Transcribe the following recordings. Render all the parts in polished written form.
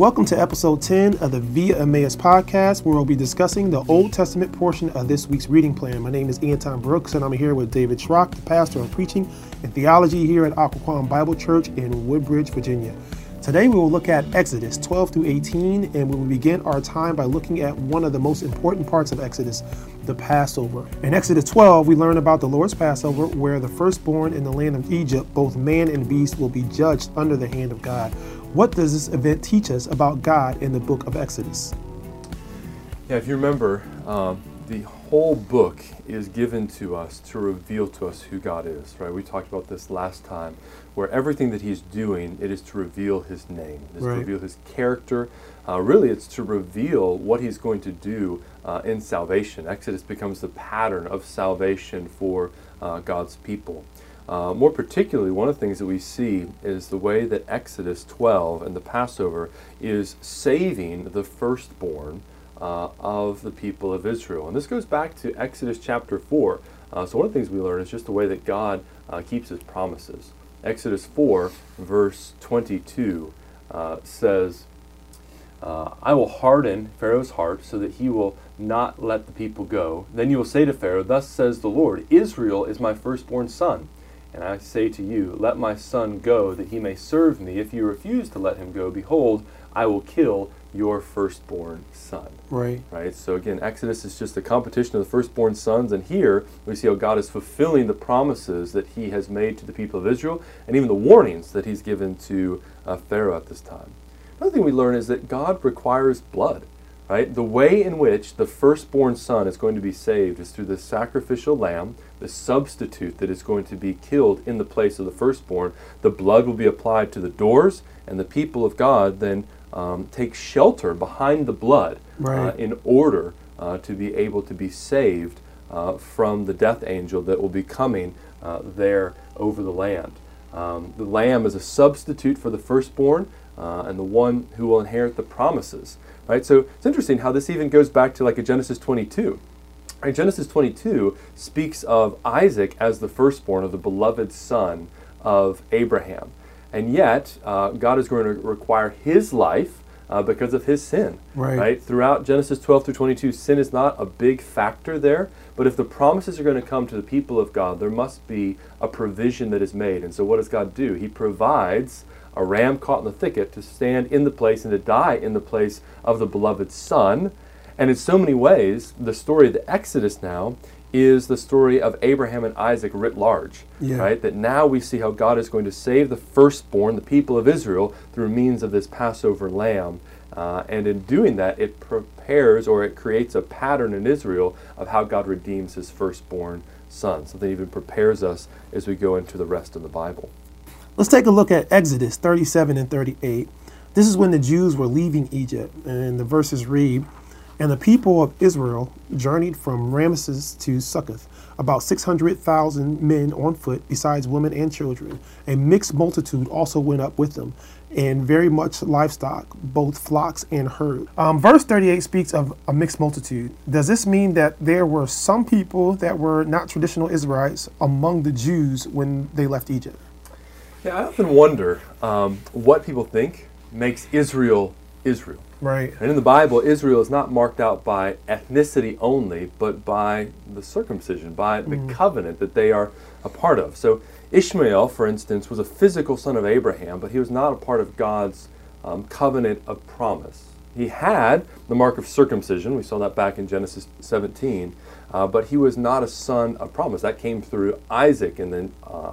welcome to episode 10 of the Via Emmaus Podcast, where we'll be discussing the Old Testament portion of this week's reading plan. My name is Anton Brooks, and I'm here with David Schrock, the pastor of preaching and theology here at Aquaquam Bible Church in Woodbridge, Virginia. Today we will look at Exodus 12 through 18, and we will begin our time by looking at one of the most important parts of Exodus, the Passover. In Exodus 12, we learn about the Lord's Passover, where the firstborn in the land of Egypt, both man and beast, will be judged under the hand of God. What does this event teach us about God in the book of Exodus? Yeah, if you remember, the whole book is given to us to reveal to us who God is, right? We talked about this last time, where everything that he's doing, it is to reveal his name, it is to reveal his character. Really, it's to reveal what he's going to do in salvation. Exodus becomes the pattern of salvation for God's people. More particularly, one of the things that we see is the way that Exodus 12 and the Passover is saving the firstborn of the people of Israel. And this goes back to Exodus chapter 4. So one of the things we learn is just the way that God keeps his promises. Exodus 4 verse 22 says, I will harden Pharaoh's heart so that he will not let the people go. Then you will say to Pharaoh, thus says the Lord, Israel is my firstborn son. And I say to you, let my son go, that he may serve me. If you refuse to let him go, behold, I will kill your firstborn son. Right. So again, Exodus is just the competition of the firstborn sons. And here we see how God is fulfilling the promises that he has made to the people of Israel, and even the warnings that he's given to Pharaoh at this time. Another thing we learn is that God requires blood. Right? The way in which the firstborn son is going to be saved is through the sacrificial lamb, the substitute that is going to be killed in the place of the firstborn. The blood will be applied to the doors, and the people of God then take shelter behind the blood in order to be able to be saved from the death angel that will be coming there over the land. The lamb is a substitute for the firstborn and the one who will inherit the promises. Right? So it's interesting how this even goes back to like a Genesis 22. Right? Genesis 22 speaks of Isaac as the firstborn of the beloved son of Abraham. And yet, God is going to require his life because of his sin. Right? Throughout Genesis 12 through 22, sin is not a big factor there. But if the promises are going to come to the people of God, there must be a provision that is made. And so what does God do? He provides a ram caught in the thicket to stand in the place and to die in the place of the beloved son. And in so many ways, the story of the Exodus now is the story of Abraham and Isaac writ large, right? That now we see how God is going to save the firstborn, the people of Israel, through means of this Passover lamb. And in doing that, it prepares or it creates a pattern in Israel of how God redeems his firstborn son. So that even prepares us as we go into the rest of the Bible. Let's take a look at Exodus 37 and 38. This is when the Jews were leaving Egypt, and the verses read, And the people of Israel journeyed from Rameses to Succoth, about 600,000 men on foot, besides women and children. A mixed multitude also went up with them, and very much livestock, both flocks and herds. Verse 38 speaks of a mixed multitude. Does this mean that there were some people that were not traditional Israelites among the Jews when they left Egypt? Yeah, I often wonder what people think makes Israel, Israel. Right. And in the Bible, Israel is not marked out by ethnicity only, but by the circumcision, by the covenant that they are a part of. So Ishmael, for instance, was a physical son of Abraham, but he was not a part of God's covenant of promise. He had the mark of circumcision. We saw that back in Genesis 17. But he was not a son of promise. That came through Isaac and then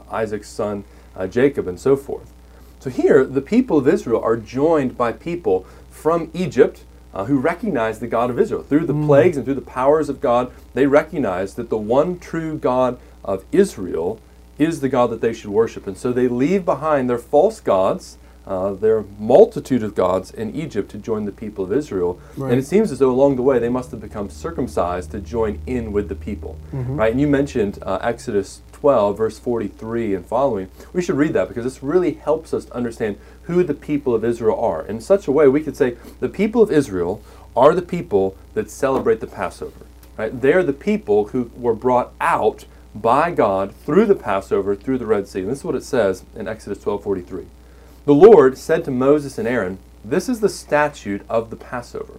Isaac's son, Jacob, and so forth. So here, the people of Israel are joined by people from Egypt who recognize the God of Israel. Through the plagues and through the powers of God, they recognize that the one true God of Israel is the God that they should worship. And so they leave behind their false gods, their multitude of gods in Egypt to join the people of Israel. And it seems as though along the way they must have become circumcised to join in with the people. Right? And you mentioned Exodus 12, verse 43 and following. We should read that because this really helps us to understand who the people of Israel are. In such a way, we could say the people of Israel are the people that celebrate the Passover. Right? They're the people who were brought out by God through the Passover, through the Red Sea. And this is what it says in Exodus 12:43. The Lord said to Moses and Aaron, This is the statute of the Passover.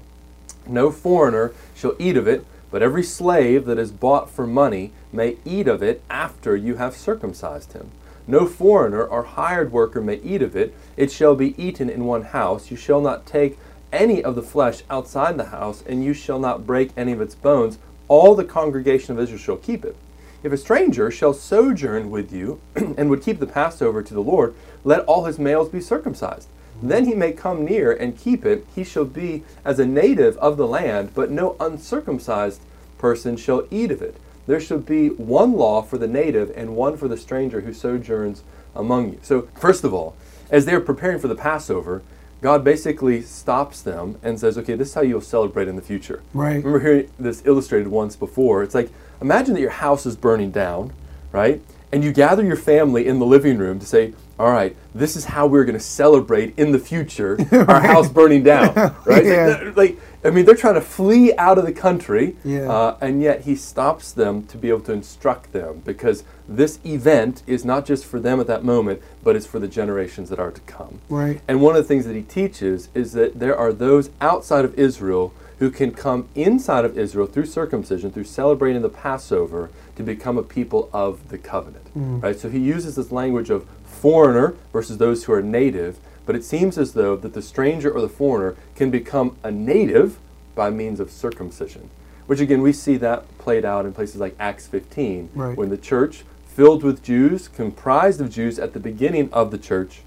No foreigner shall eat of it, but every slave that is bought for money may eat of it after you have circumcised him. No foreigner or hired worker may eat of it. It shall be eaten in one house. You shall not take any of the flesh outside the house, and you shall not break any of its bones. All the congregation of Israel shall keep it. If a stranger shall sojourn with you and would keep the Passover to the Lord, let all his males be circumcised. Then he may come near and keep it. He shall be as a native of the land, but no uncircumcised person shall eat of it. There shall be one law for the native and one for the stranger who sojourns among you. So, first of all, as they're preparing for the Passover, God basically stops them and says, okay, this is how you'll celebrate in the future. Right. Remember hearing this illustrated once before. It's like, imagine that your house is burning down, right? And you gather your family in the living room to say, all right, this is how we're going to celebrate in the future right. Our house burning down, right? Yeah. Like, I mean, they're trying to flee out of the country, yeah. And yet he stops them to be able to instruct them, because this event is not just for them at that moment, but it's for the generations that are to come. Right. And one of the things that he teaches is that there are those outside of Israel who can come inside of Israel through circumcision, through celebrating the Passover, to become a people of the covenant. Mm. Right? So he uses this language of foreigner versus those who are native, but it seems as though that the stranger or the foreigner can become a native by means of circumcision, which again, we see that played out in places like Acts 15, right. When the church, filled with Jews, comprised of Jews at the beginning of the church,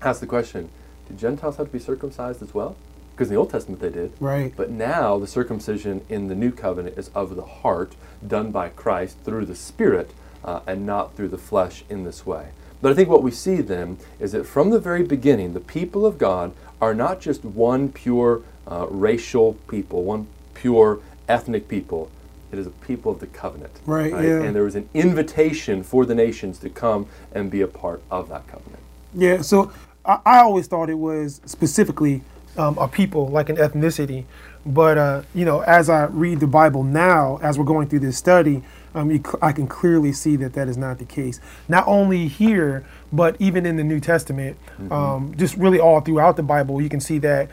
asks the question, do Gentiles have to be circumcised as well? Because in the Old Testament they did, right. But now the circumcision in the New Covenant is of the heart, done by Christ through the Spirit, and not through the flesh in this way. But I think what we see then is that from the very beginning, the people of God are not just one pure racial people, one pure ethnic people. It is a people of the covenant. Right, right? Yeah. And there was an invitation for the nations to come and be a part of that covenant. Yeah, so I always thought it was specifically a people, like an ethnicity. But, you know, as I read the Bible now, as we're going through this study, I can clearly see that that is not the case. Not only here, but even in the New Testament, mm-hmm. Just really all throughout the Bible, you can see that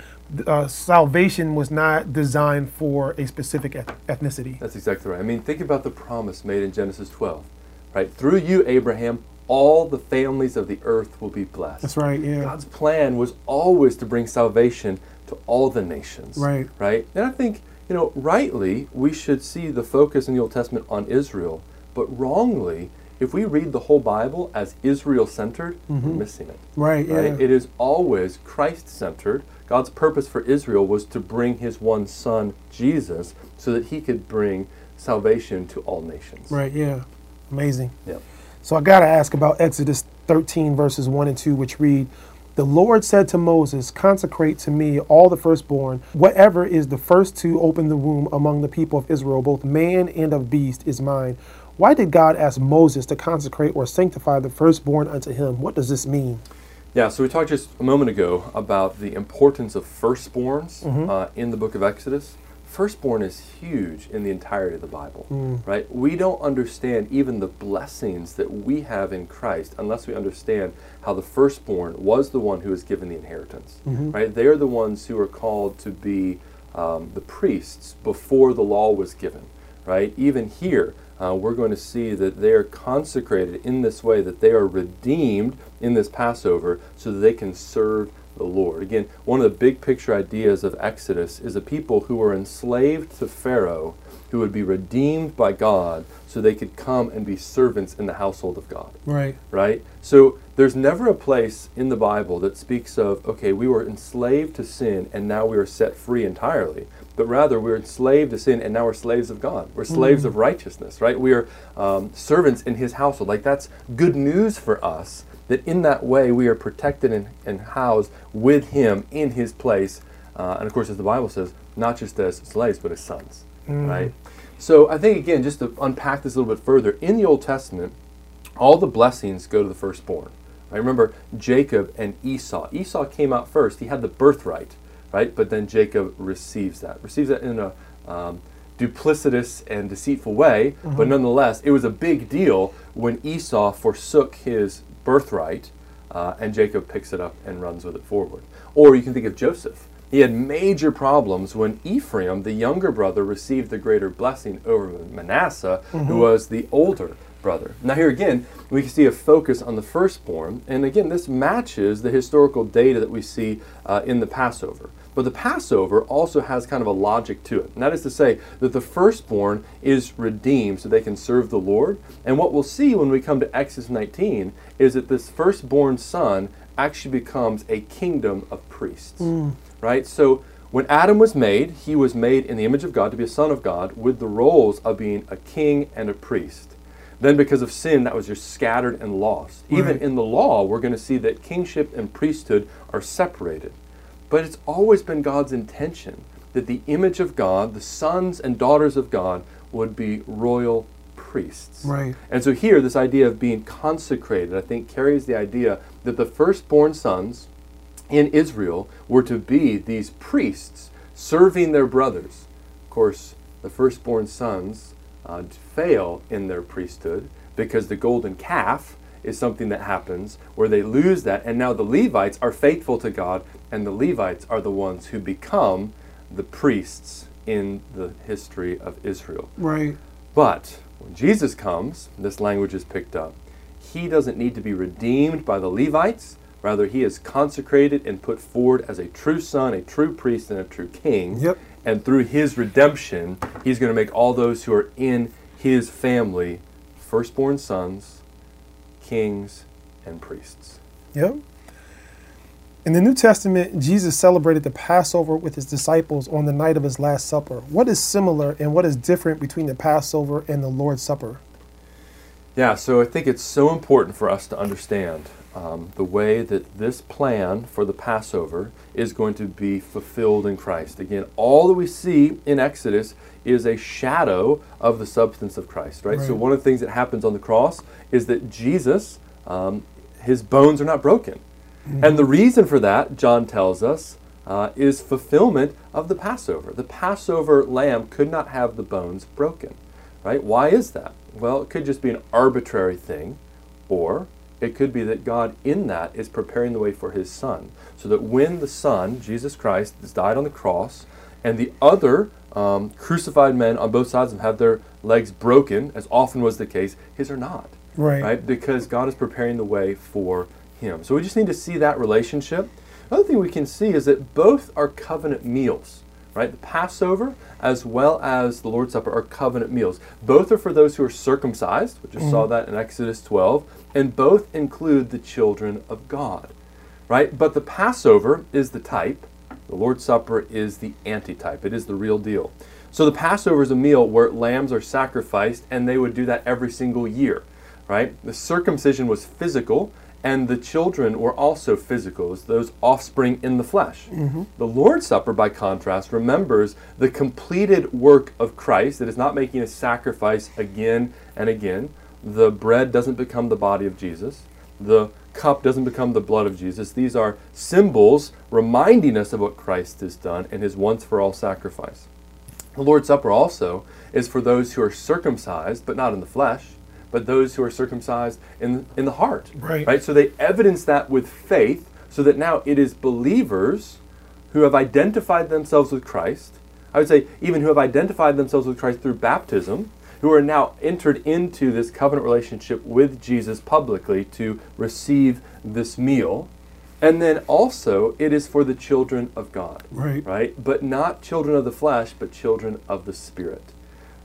salvation was not designed for a specific ethnicity. That's exactly right. I mean, think about the promise made in Genesis 12, right? Through you, Abraham, all the families of the earth will be blessed. That's right, yeah. God's plan was always to bring salvation to all the nations. Right. Right? And I think, you know, rightly, we should see the focus in the Old Testament on Israel, but wrongly, if we read the whole Bible as Israel-centered, mm-hmm. we're missing it. Right, yeah. Right? It is always Christ-centered. God's purpose for Israel was to bring his one son, Jesus, so that he could bring salvation to all nations. Right, yeah. Amazing. Yeah. So I got to ask about Exodus 13, verses 1 and 2, which read, "The Lord said to Moses, consecrate to me all the firstborn, whatever is the first to open the womb among the people of Israel, both man and of beast is mine." Why did God ask Moses to consecrate or sanctify the firstborn unto him? What does this mean? Yeah, so we talked just a moment ago about the importance of firstborns mm-hmm. In the book of Exodus. Firstborn is huge in the entirety of the Bible, right? We don't understand even the blessings that we have in Christ unless we understand how the firstborn was the one who was given the inheritance, mm-hmm. right? They're the ones who are called to be the priests before the law was given, right? Even here, we're going to see that they are consecrated in this way, that they are redeemed in this Passover so that they can serve the Lord. Again, one of the big picture ideas of Exodus is a people who were enslaved to Pharaoh who would be redeemed by God so they could come and be servants in the household of God. Right. Right? So there's never a place in the Bible that speaks of, okay, we were enslaved to sin and now we are set free entirely, but rather we're enslaved to sin and now we're slaves of God. We're slaves of righteousness, right? We are servants in his household. Like, that's good news for us, that in that way we are protected and housed with him in his place. And of course, as the Bible says, not just as slaves, but as sons, right? So I think, again, just to unpack this a little bit further, in the Old Testament, all the blessings go to the firstborn. Right? Remember Jacob and Esau. Esau came out first. He had the birthright, right? But then Jacob receives that in a duplicitous and deceitful way. Mm-hmm. But nonetheless, it was a big deal when Esau forsook his birthright and Jacob picks it up and runs with it forward. Or you can think of Joseph. He had major problems when Ephraim, the younger brother, received the greater blessing over Manasseh, who was the older brother. Now here again, we can see a focus on the firstborn, and again, this matches the historical data that we see in the Passover. But the Passover also has kind of a logic to it. And that is to say that the firstborn is redeemed so they can serve the Lord. And what we'll see when we come to Exodus 19 is that this firstborn son actually becomes a kingdom of priests, right? So when Adam was made, he was made in the image of God to be a son of God with the roles of being a king and a priest. Then because of sin, that was just scattered and lost. Right. Even in the law, we're going to see that kingship and priesthood are separated. But it's always been God's intention that the image of God, the sons and daughters of God, would be royal priests. Right. And so here, this idea of being consecrated, I think, carries the idea that the firstborn sons in Israel were to be these priests serving their brothers. Of course, the firstborn sons fail in their priesthood because the golden calf is something that happens where they lose that, and now the Levites are faithful to God, and the Levites are the ones who become the priests in the history of Israel. Right. But when Jesus comes, this language is picked up. He doesn't need to be redeemed by the Levites. Rather, he is consecrated and put forward as a true son, a true priest, and a true king. Yep. And through his redemption, he's going to make all those who are in his family firstborn sons, kings, and priests. Yep. In the New Testament, Jesus celebrated the Passover with his disciples on the night of his Last Supper. What is similar and what is different between the Passover and the Lord's Supper? Yeah, so I think it's so important for us to understand the way that this plan for the Passover is going to be fulfilled in Christ. Again, all that we see in Exodus is a shadow of the substance of Christ, right? So one of the things that happens on the cross is that Jesus, his bones are not broken. And the reason for that, John tells us, is fulfillment of the Passover. The Passover lamb could not have the bones broken, right? Why is that? Well, it could just be an arbitrary thing, or it could be that God in that is preparing the way for his son, so that when the son, Jesus Christ, has died on the cross, and the other crucified men on both sides of him have their legs broken, as often was the case, his are not. Right. Right? Because God is preparing the way for him. So we just need to see that relationship. Another thing we can see is that both are covenant meals. Right? The Passover as well as the Lord's Supper are covenant meals. Both are for those who are circumcised, we just saw that in Exodus 12, and both include the children of God. Right? But the Passover is the type, the Lord's Supper is the antitype. It is the real deal. So the Passover is a meal where lambs are sacrificed, and they would do that every single year. Right? The circumcision was physical, and the children were also physical, those offspring in the flesh. The Lord's Supper, by contrast, remembers the completed work of Christ, that is not making a sacrifice again and again. The bread doesn't become the body of Jesus. The cup doesn't become the blood of Jesus. These are symbols reminding us of what Christ has done and his once-for-all sacrifice. The Lord's Supper also is for those who are circumcised, but not in the flesh, but those who are circumcised in the heart. Right? So they evidence that with faith, so that now it is believers who have identified themselves with Christ, I would say even who have identified themselves with Christ through baptism, who are now entered into this covenant relationship with Jesus publicly to receive this meal. And then also it is for the children of God. Right? But not children of the flesh, but children of the Spirit.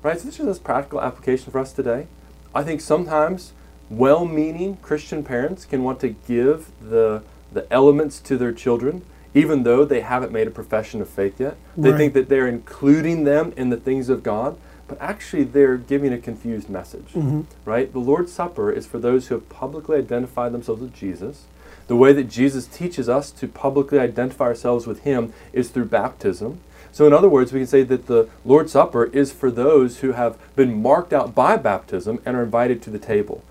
Right? So this is a practical application for us today. I think sometimes well-meaning Christian parents can want to give the elements to their children, even though they haven't made a profession of faith yet. They think that they're including them in the things of God, but actually they're giving a confused message, right? The Lord's Supper is for those who have publicly identified themselves with Jesus. The way that Jesus teaches us to publicly identify ourselves with him is through baptism. So in other words, we can say that the Lord's Supper is for those who have been marked out by baptism and are invited to the table.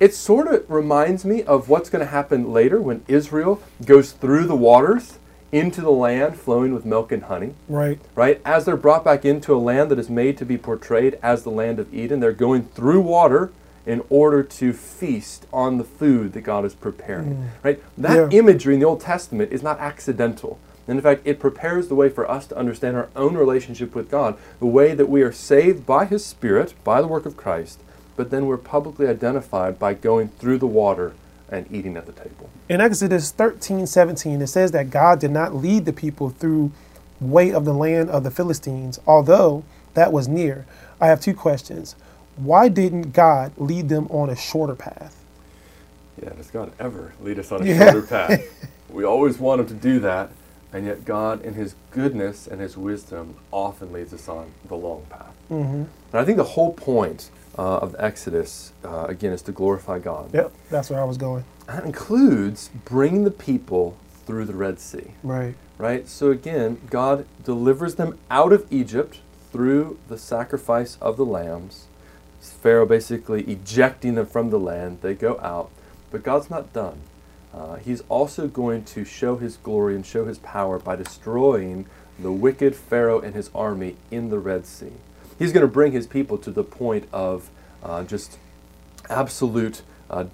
It sort of reminds me of what's going to happen later when Israel goes through the waters into the land flowing with milk and honey. Right? As they're brought back into a land that is made to be portrayed as the land of Eden, they're going through water in order to feast on the food that God is preparing. Right? That imagery in the Old Testament is not accidental. And in fact, it prepares the way for us to understand our own relationship with God, the way that we are saved by His Spirit, by the work of Christ, but then we're publicly identified by going through the water and eating at the table. In Exodus 13:17, it says that God did not lead the people through way of the land of the Philistines, although that was near. I have two questions. Why didn't God lead them on a shorter path? Yeah, does God ever lead us on a shorter path? We always want Him to do that. And yet God, in His goodness and His wisdom, often leads us on the long path. And I think the whole point of the Exodus, again, is to glorify God. Yep, that's where I was going. That includes bringing the people through the Red Sea. Right? So again, God delivers them out of Egypt through the sacrifice of the lambs. Pharaoh basically ejecting them from the land. They go out. But God's not done. He's also going to show His glory and show His power by destroying the wicked Pharaoh and his army in the Red Sea. He's going to bring His people to the point of just absolute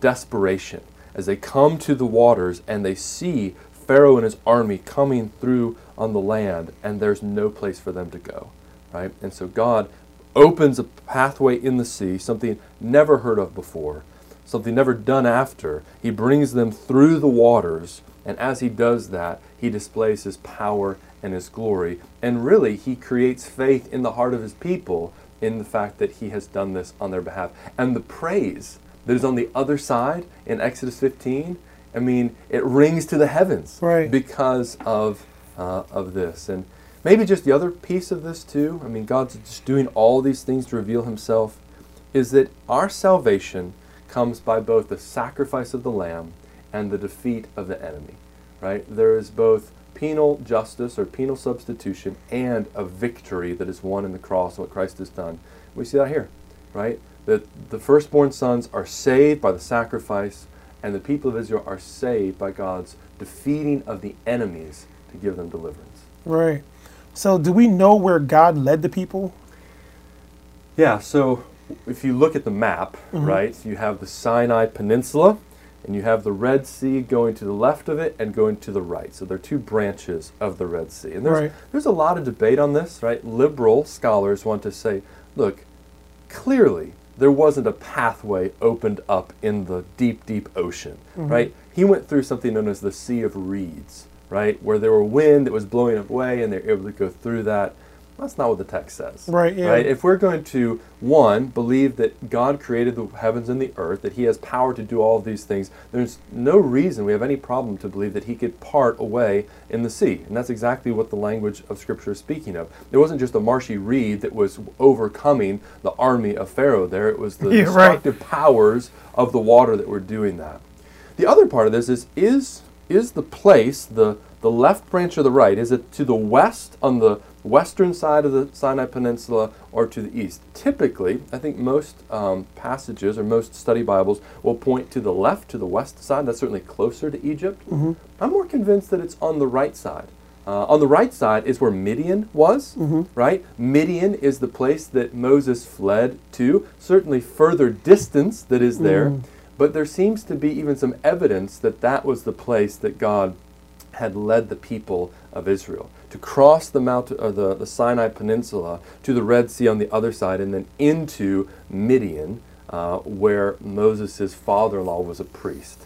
desperation as they come to the waters and they see Pharaoh and his army coming through on the land, and there's no place for them to go. Right? And so God opens a pathway in the sea, something never heard of before, something never done after. He brings them through the waters, and as He does that, He displays His power and His glory. And really, He creates faith in the heart of His people in the fact that He has done this on their behalf. And the praise that is on the other side in Exodus 15, I mean, it rings to the heavens because of this. And maybe just the other piece of this too, I mean, God's just doing all these things to reveal Himself, is that our salvation comes by both the sacrifice of the Lamb and the defeat of the enemy, right? There is both penal justice or penal substitution and a victory that is won in the cross, what Christ has done. We see that here, right? That the firstborn sons are saved by the sacrifice, and the people of Israel are saved by God's defeating of the enemies to give them deliverance. Right. So do we know where God led the people? Yeah, so if you look at the map, right, you have the Sinai Peninsula, and you have the Red Sea going to the left of it and going to the right. So there are two branches of the Red Sea. And there's a lot of debate on this, right? Liberal scholars want to say, look, clearly there wasn't a pathway opened up in the deep, deep ocean, right? He went through something known as the Sea of Reeds, right, where there were wind that was blowing away, and they were able to go through that. That's not what the text says. Right? If we're going to, one, believe that God created the heavens and the earth, that He has power to do all of these things, there's no reason we have any problem to believe that He could part away in the sea. And that's exactly what the language of Scripture is speaking of. It wasn't just a marshy reed that was overcoming the army of Pharaoh there. It was the destructive powers of the water that were doing that. The other part of this is the place, the left branch or the right, is it to the west on the western side of the Sinai Peninsula or to the east? Typically, I think most passages or most study Bibles will point to the left, to the west side. That's certainly closer to Egypt. I'm more convinced that it's on the right side. On the right side is where Midian was, right? Midian is the place that Moses fled to, certainly further distance that is there. But there seems to be even some evidence that that was the place that God had led the people of Israel, to cross the mountain, or the Sinai Peninsula to the Red Sea on the other side, and then into Midian, where Moses' father-in-law was a priest.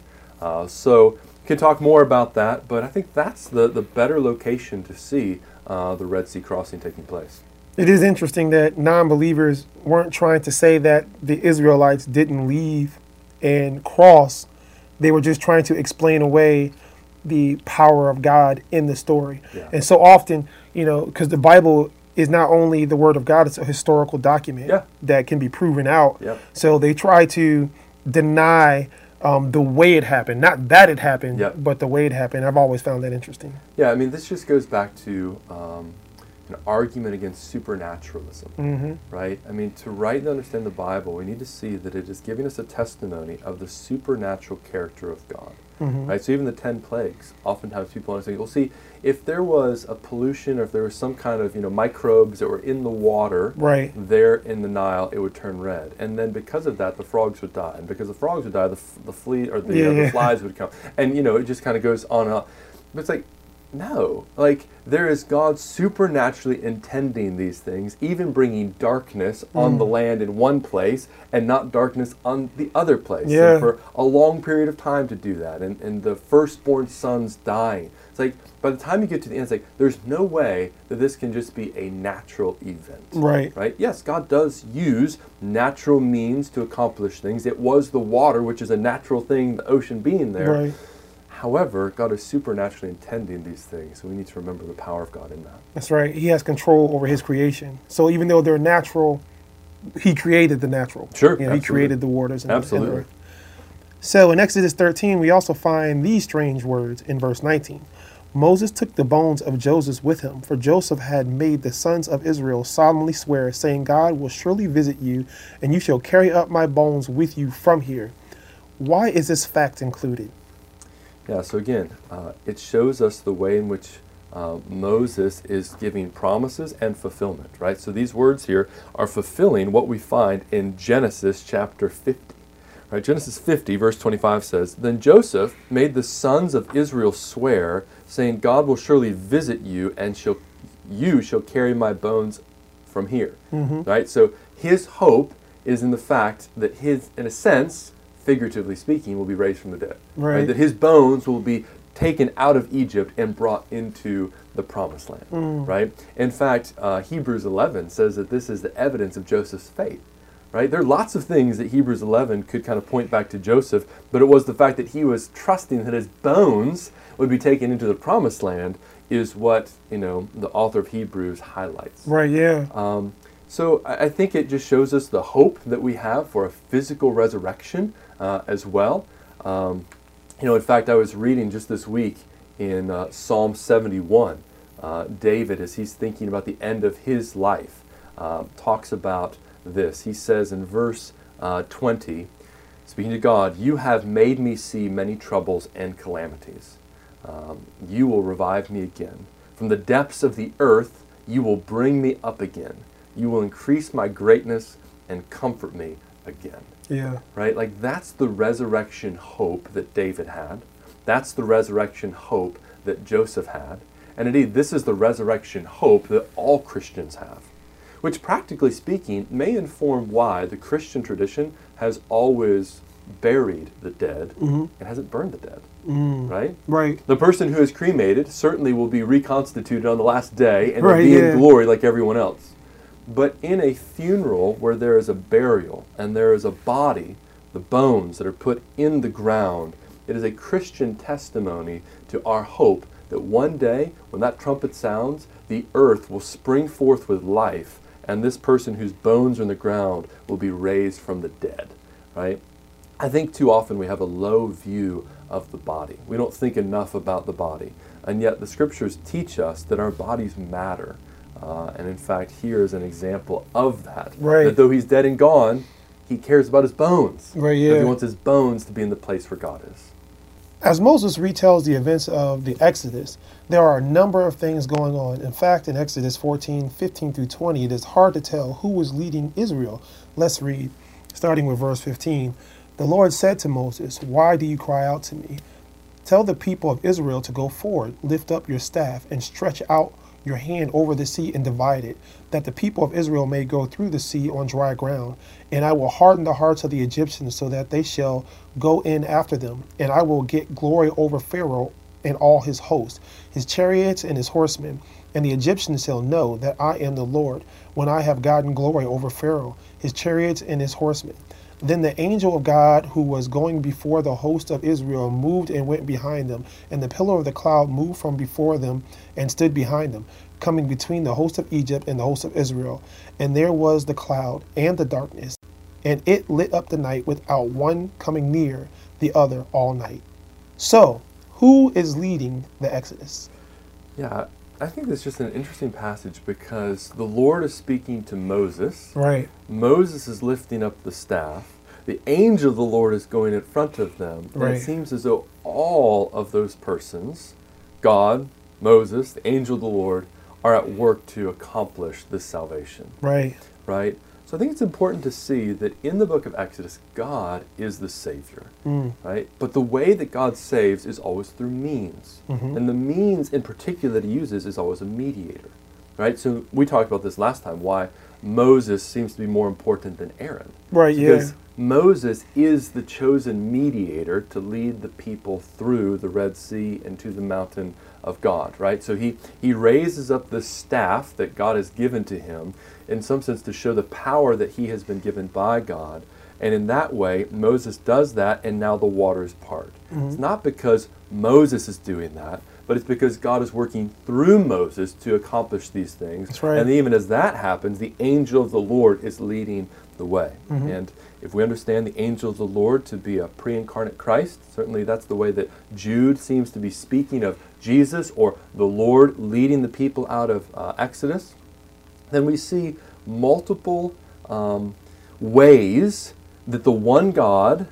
So we can talk more about that, but I think that's the better location to see the Red Sea crossing taking place. It is interesting that non-believers weren't trying to say that the Israelites didn't leave and cross. They were just trying to explain away the power of God in the story. And so often, you know, because the Bible is not only the Word of God, it's a historical document that can be proven out. So they try to deny the way it happened, not that it happened, but the way it happened. I've always found that interesting. I mean, this just goes back to an argument against supernaturalism, right? I mean, to rightly understand the Bible, we need to see that it is giving us a testimony of the supernatural character of God, right? So even the 10 plagues, oftentimes people understand, well, see, if there was a pollution or if there was some kind of, you know, microbes that were in the water there in the Nile, it would turn red. And then because of that, the frogs would die. And because the frogs would die, the flies would come. And, you know, it just kind of goes on and on. But it's like, no, like there is God supernaturally intending these things, even bringing darkness on the land in one place and not darkness on the other place and for a long period of time to do that. And the firstborn sons dying. It's like by the time you get to the end, it's like there's no way that this can just be a natural event. Right? Yes, God does use natural means to accomplish things. It was the water, which is a natural thing, the ocean being there. However, God is supernaturally intending these things, so we need to remember the power of God in that. That's right. He has control over his creation. So even though they're natural, he created the natural. You know, he created the waters and the earth. So in Exodus 13, we also find these strange words in verse 19. Moses took the bones of Joseph with him, for Joseph had made the sons of Israel solemnly swear, saying, God will surely visit you, and you shall carry up my bones with you from here. Why is this fact included? Yeah, so again, it shows us the way in which Moses is giving promises and fulfillment, right? So these words here are fulfilling what we find in Genesis chapter 50. Right? Genesis 50, verse 25 says, Then Joseph made the sons of Israel swear, saying, God will surely visit you, and you shall carry my bones from here. Right? So his hope is in the fact that his, in a sense, figuratively speaking, will be raised from the dead. Right? That his bones will be taken out of Egypt and brought into the promised land. Right? In fact, Hebrews 11 says that this is the evidence of Joseph's faith. Right? There are lots of things that Hebrews 11 could kind of point back to Joseph, but it was the fact that he was trusting that his bones would be taken into the promised land is what, you know, the author of Hebrews highlights. So I think it just shows us the hope that we have for a physical resurrection as well. You know, in fact, I was reading just this week in Psalm 71. David, as he's thinking about the end of his life, talks about this. He says in verse 20, speaking to God, You have made me see many troubles and calamities. You will revive me again. From the depths of the earth, you will bring me up again. You will increase my greatness and comfort me again. Right? Like that's the resurrection hope that David had. That's the resurrection hope that Joseph had. And indeed, this is the resurrection hope that all Christians have, which practically speaking may inform why the Christian tradition has always buried the dead and hasn't burned the dead. Right? The person who is cremated certainly will be reconstituted on the last day and will be in glory like everyone else. But in a funeral where there is a burial and there is a body, the bones that are put in the ground, it is a Christian testimony to our hope that one day, when that trumpet sounds, the earth will spring forth with life, and this person whose bones are in the ground will be raised from the dead, right? I think too often we have a low view of the body. We don't think enough about the body, and yet the scriptures teach us that our bodies matter. And in fact, here is an example of that. That though he's dead and gone, he cares about his bones. He wants his bones to be in the place where God is. As Moses retells the events of the Exodus, there are a number of things going on. In fact, in Exodus 14, 15 through 20, it is hard to tell who was leading Israel. Let's read, starting with verse 15. The Lord said to Moses, Why do you cry out to me? Tell the people of Israel to go forward, lift up your staff, and stretch out your hand over the sea and divide it, that the people of Israel may go through the sea on dry ground. And I will harden the hearts of the Egyptians so that they shall go in after them. And I will get glory over Pharaoh and all his host, his chariots and his horsemen. And the Egyptians shall know that I am the Lord, when I have gotten glory over Pharaoh, his chariots and his horsemen. Then the angel of God, who was going before the host of Israel, moved and went behind them, and the pillar of the cloud moved from before them and stood behind them, coming between the host of Egypt and the host of Israel. And there was the cloud and the darkness, and it lit up the night without one coming near the other all night. So, who is leading the Exodus? Yeah, I think that's just an interesting passage because the Lord is speaking to Moses. Right. Moses is lifting up the staff. The angel of the Lord is going in front of them. Right. And it seems as though all of those persons, God, Moses, the angel of the Lord, are at work to accomplish this salvation. Right. Right? So I think it's important to see that in the book of Exodus, God is the Savior. Mm. Right? But the way that God saves is always through means. Mm-hmm. And the means in particular that he uses is always a mediator. Right? So we talked about this last time, why Moses seems to be more important than Aaron. Right, because Moses is the chosen mediator to lead the people through the Red Sea and to the mountain of God, right? So he raises up the staff that God has given to him, in some sense to show the power that he has been given by God. And in that way, Moses does that, and now the waters part. Mm-hmm. It's not because Moses is doing that, but it's because God is working through Moses to accomplish these things. That's right. And even as that happens, the angel of the Lord is leading the way. Mm-hmm. And if we understand the angel of the Lord to be a pre-incarnate Christ, certainly that's the way that Jude seems to be speaking of Jesus or the Lord leading the people out of Exodus, then we see multiple ways that the one God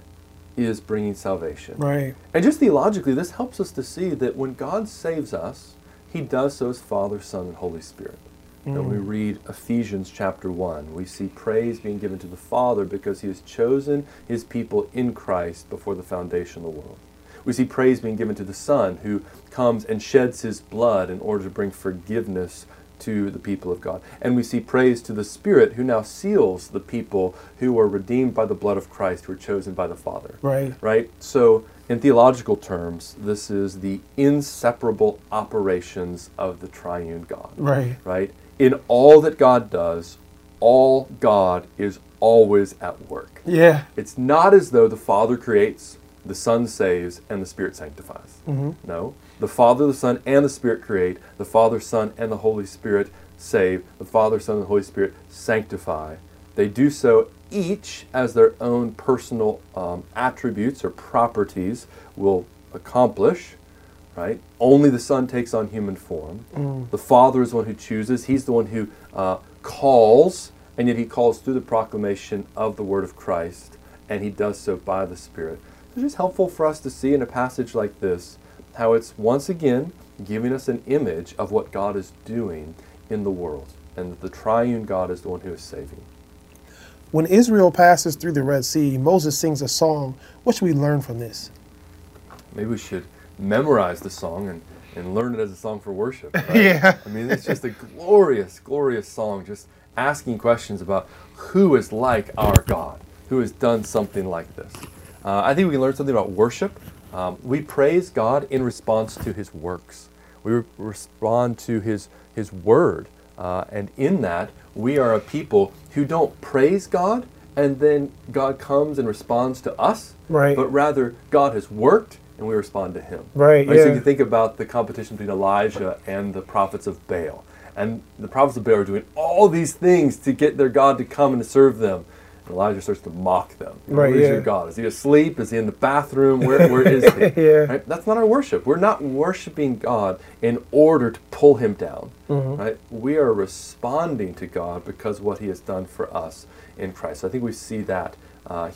is bringing salvation. Right. And just theologically, this helps us to see that when God saves us, he does so as Father, Son, and Holy Spirit. Mm. When we read Ephesians chapter 1, we see praise being given to the Father because he has chosen his people in Christ before the foundation of the world. We see praise being given to the Son who comes and sheds his blood in order to bring forgiveness to the people of God. And we see praise to the Spirit who now seals the people who are redeemed by the blood of Christ, who are chosen by the Father. Right. Right? So in theological terms, this is the inseparable operations of the triune God. Right. Right? In all that God does, all God is always at work. Yeah. It's not as though the Father creates, the Son saves, and the Spirit sanctifies. Mm-hmm. No. The Father, the Son, and the Spirit create. The Father, Son, and the Holy Spirit save. The Father, Son, and the Holy Spirit sanctify. They do so each as their own personal attributes or properties will accomplish. Right? Only the Son takes on human form. Mm. The Father is the one who chooses. He's the one who calls, and yet he calls through the proclamation of the Word of Christ, and he does so by the Spirit. It's just helpful for us to see in a passage like this how it's once again giving us an image of what God is doing in the world, and that the triune God is the one who is saving. When Israel passes through the Red Sea, Moses sings a song. What should we learn from this? Maybe we should memorize the song and learn it as a song for worship. Right? Yeah. I mean, it's just a glorious, glorious song, just asking questions about who is like our God, who has done something like this. I think we can learn something about worship. We praise God in response to his works. We respond to his word. And in that, we are a people who don't praise God, and then God comes and responds to us. Right. But rather, God has worked, and we respond to him. Right, yeah. So you think about the competition between Elijah and the prophets of Baal. And the prophets of Baal are doing all these things to get their God to come and to serve them. Elijah starts to mock them. Right, where's your God? Is he asleep? Is he in the bathroom? Where is he? Yeah. Right? That's not our worship. We're not worshiping God in order to pull him down. Mm-hmm. Right? We are responding to God because of what he has done for us in Christ. So I think we see that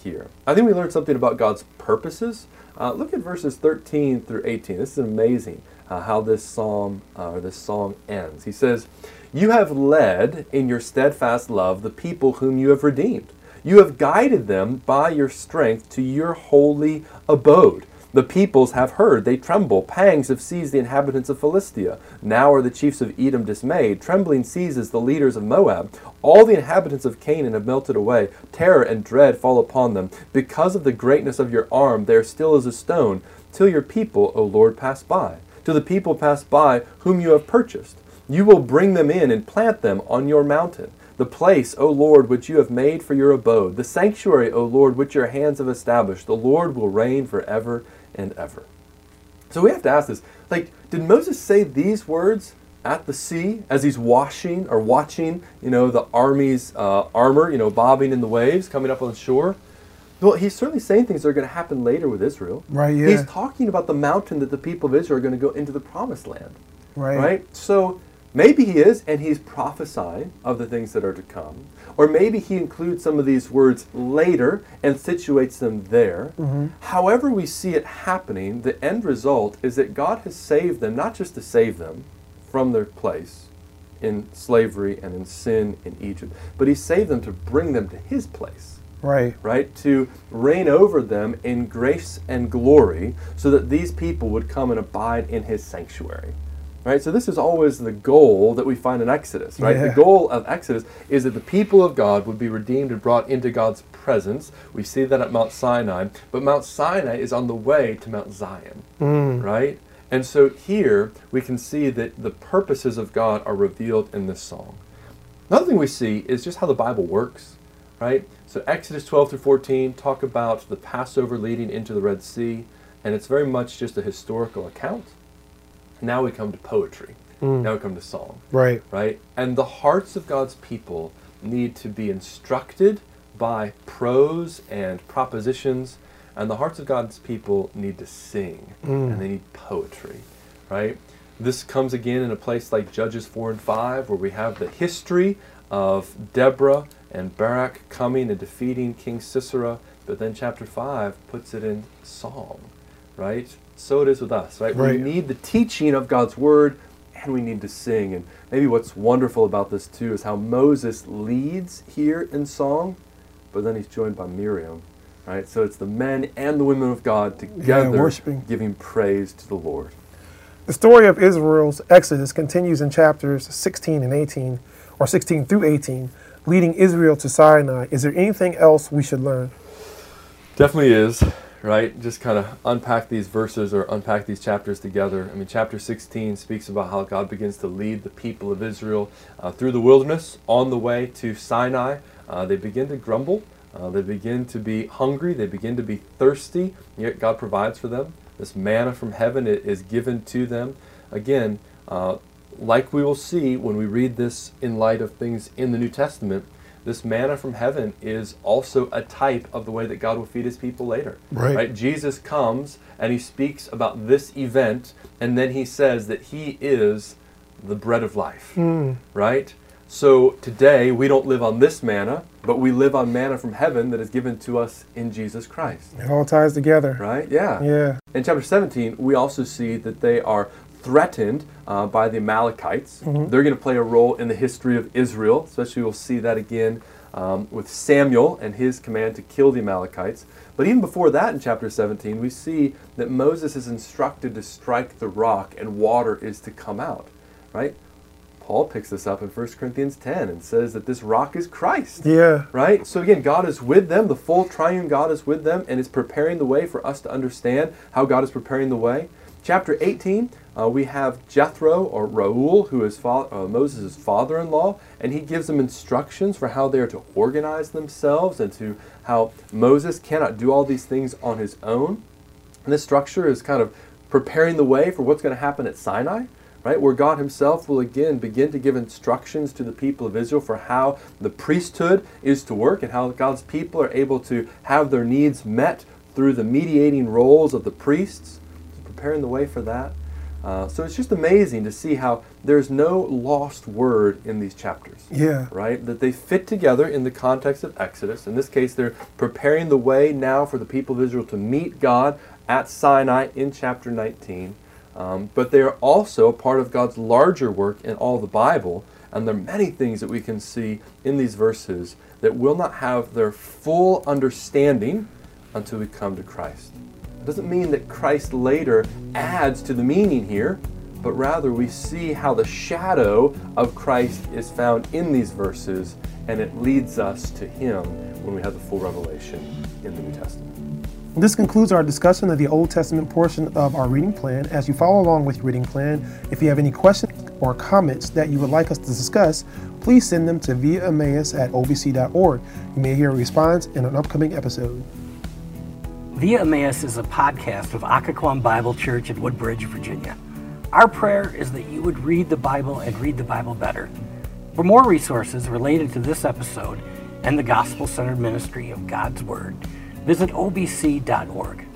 here. I think we learned something about God's purposes. Look at verses 13 through 18. This is amazing how this song ends. He says, "You have led in your steadfast love the people whom you have redeemed. You have guided them by your strength to your holy abode. The peoples have heard, they tremble. Pangs have seized the inhabitants of Philistia. Now are the chiefs of Edom dismayed. Trembling seizes the leaders of Moab. All the inhabitants of Canaan have melted away. Terror and dread fall upon them. Because of the greatness of your arm, they are still as a stone, till your people, O Lord, pass by. Till the people pass by whom you have purchased. You will bring them in and plant them on your mountain. The place, O Lord, which you have made for your abode, the sanctuary, O Lord, which your hands have established, the Lord will reign forever and ever." So we have to ask this, like, did Moses say these words at the sea as he's washing or watching, the army's armor, bobbing in the waves, coming up on shore? Well, he's certainly saying things that are going to happen later with Israel. Right, yeah. He's talking about the mountain that the people of Israel are going to go into the promised land. Right? So maybe he is, and he's prophesying of the things that are to come. Or maybe he includes some of these words later and situates them there. Mm-hmm. However we see it happening, the end result is that God has saved them, not just to save them from their place in slavery and in sin in Egypt, but he saved them to bring them to his place. Right? To reign over them in grace and glory so that these people would come and abide in his sanctuary. Right? So this is always the goal that we find in Exodus, right? Yeah. The goal of Exodus is that the people of God would be redeemed and brought into God's presence. We see that at Mount Sinai, but Mount Sinai is on the way to Mount Zion, right? And so here we can see that the purposes of God are revealed in this song. Another thing we see is just how the Bible works, right? So Exodus 12 through 14 talk about the Passover leading into the Red Sea, and it's very much just a historical account. Now we come to poetry. Now we come to song. Right? And the hearts of God's people need to be instructed by prose and propositions, and the hearts of God's people need to sing, and they need poetry, right? This comes again in a place like Judges 4 and 5, where we have the history of Deborah and Barak coming and defeating King Sisera, but then chapter 5 puts it in song, right? So it is with us, right? We need the teaching of God's word, and we need to sing. And maybe what's wonderful about this, too, is how Moses leads here in song, but then he's joined by Miriam, right? So it's the men and the women of God together worshiping, giving praise to the Lord. The story of Israel's exodus continues in chapters 16 and 18, or 16 through 18, leading Israel to Sinai. Is there anything else we should learn? Definitely is. Right? Just kind of unpack these verses or unpack these chapters together. I mean, chapter 16 speaks about how God begins to lead the people of Israel through the wilderness on the way to Sinai. They begin to grumble. They begin to be hungry. They begin to be thirsty. Yet God provides for them. This manna from heaven is given to them. Again, like we will see when we read this in light of things in the New Testament, this manna from heaven is also a type of the way that God will feed his people later. Right? Jesus comes and he speaks about this event, and then he says that he is the bread of life. Right? So today we don't live on this manna, but we live on manna from heaven that is given to us in Jesus Christ. It all ties together. Right? Yeah. In chapter 17, we also see that they are threatened by the Amalekites. They're going to play a role in the history of Israel, especially we'll see that again with Samuel and his command to kill the Amalekites. But even before that, in chapter 17, we see that Moses is instructed to strike the rock and water is to come out, right? Paul picks this up in 1 Corinthians 10 and says that this rock is Christ. Right? So again, God is with them. The full triune God is with them and is preparing the way for us to understand how God is preparing the way. Chapter 18, we have Jethro, or Raoul, who is Moses' father-in-law, and he gives them instructions for how they are to organize themselves and to how Moses cannot do all these things on his own. And this structure is kind of preparing the way for what's going to happen at Sinai, right, where God himself will again begin to give instructions to the people of Israel for how the priesthood is to work and how God's people are able to have their needs met through the mediating roles of the priests. Preparing the way for that. So it's just amazing to see how there's no lost word in these chapters. Right? That they fit together in the context of Exodus. In this case, they're preparing the way now for the people of Israel to meet God at Sinai in chapter 19. But they are also a part of God's larger work in all the Bible. And there are many things that we can see in these verses that will not have their full understanding until we come to Christ. Doesn't mean that Christ later adds to the meaning here, but rather we see how the shadow of Christ is found in these verses, and it leads us to him when we have the full revelation in the New Testament. This concludes our discussion of the Old Testament portion of our reading plan. As you follow along with your reading plan, if you have any questions or comments that you would like us to discuss, please send them to Via Emmaus at obc.org. You may hear a response in an upcoming episode. Via Emmaus is a podcast of Occoquan Bible Church in Woodbridge, Virginia. Our prayer is that you would read the Bible and read the Bible better. For more resources related to this episode and the gospel-centered ministry of God's Word, visit obc.org.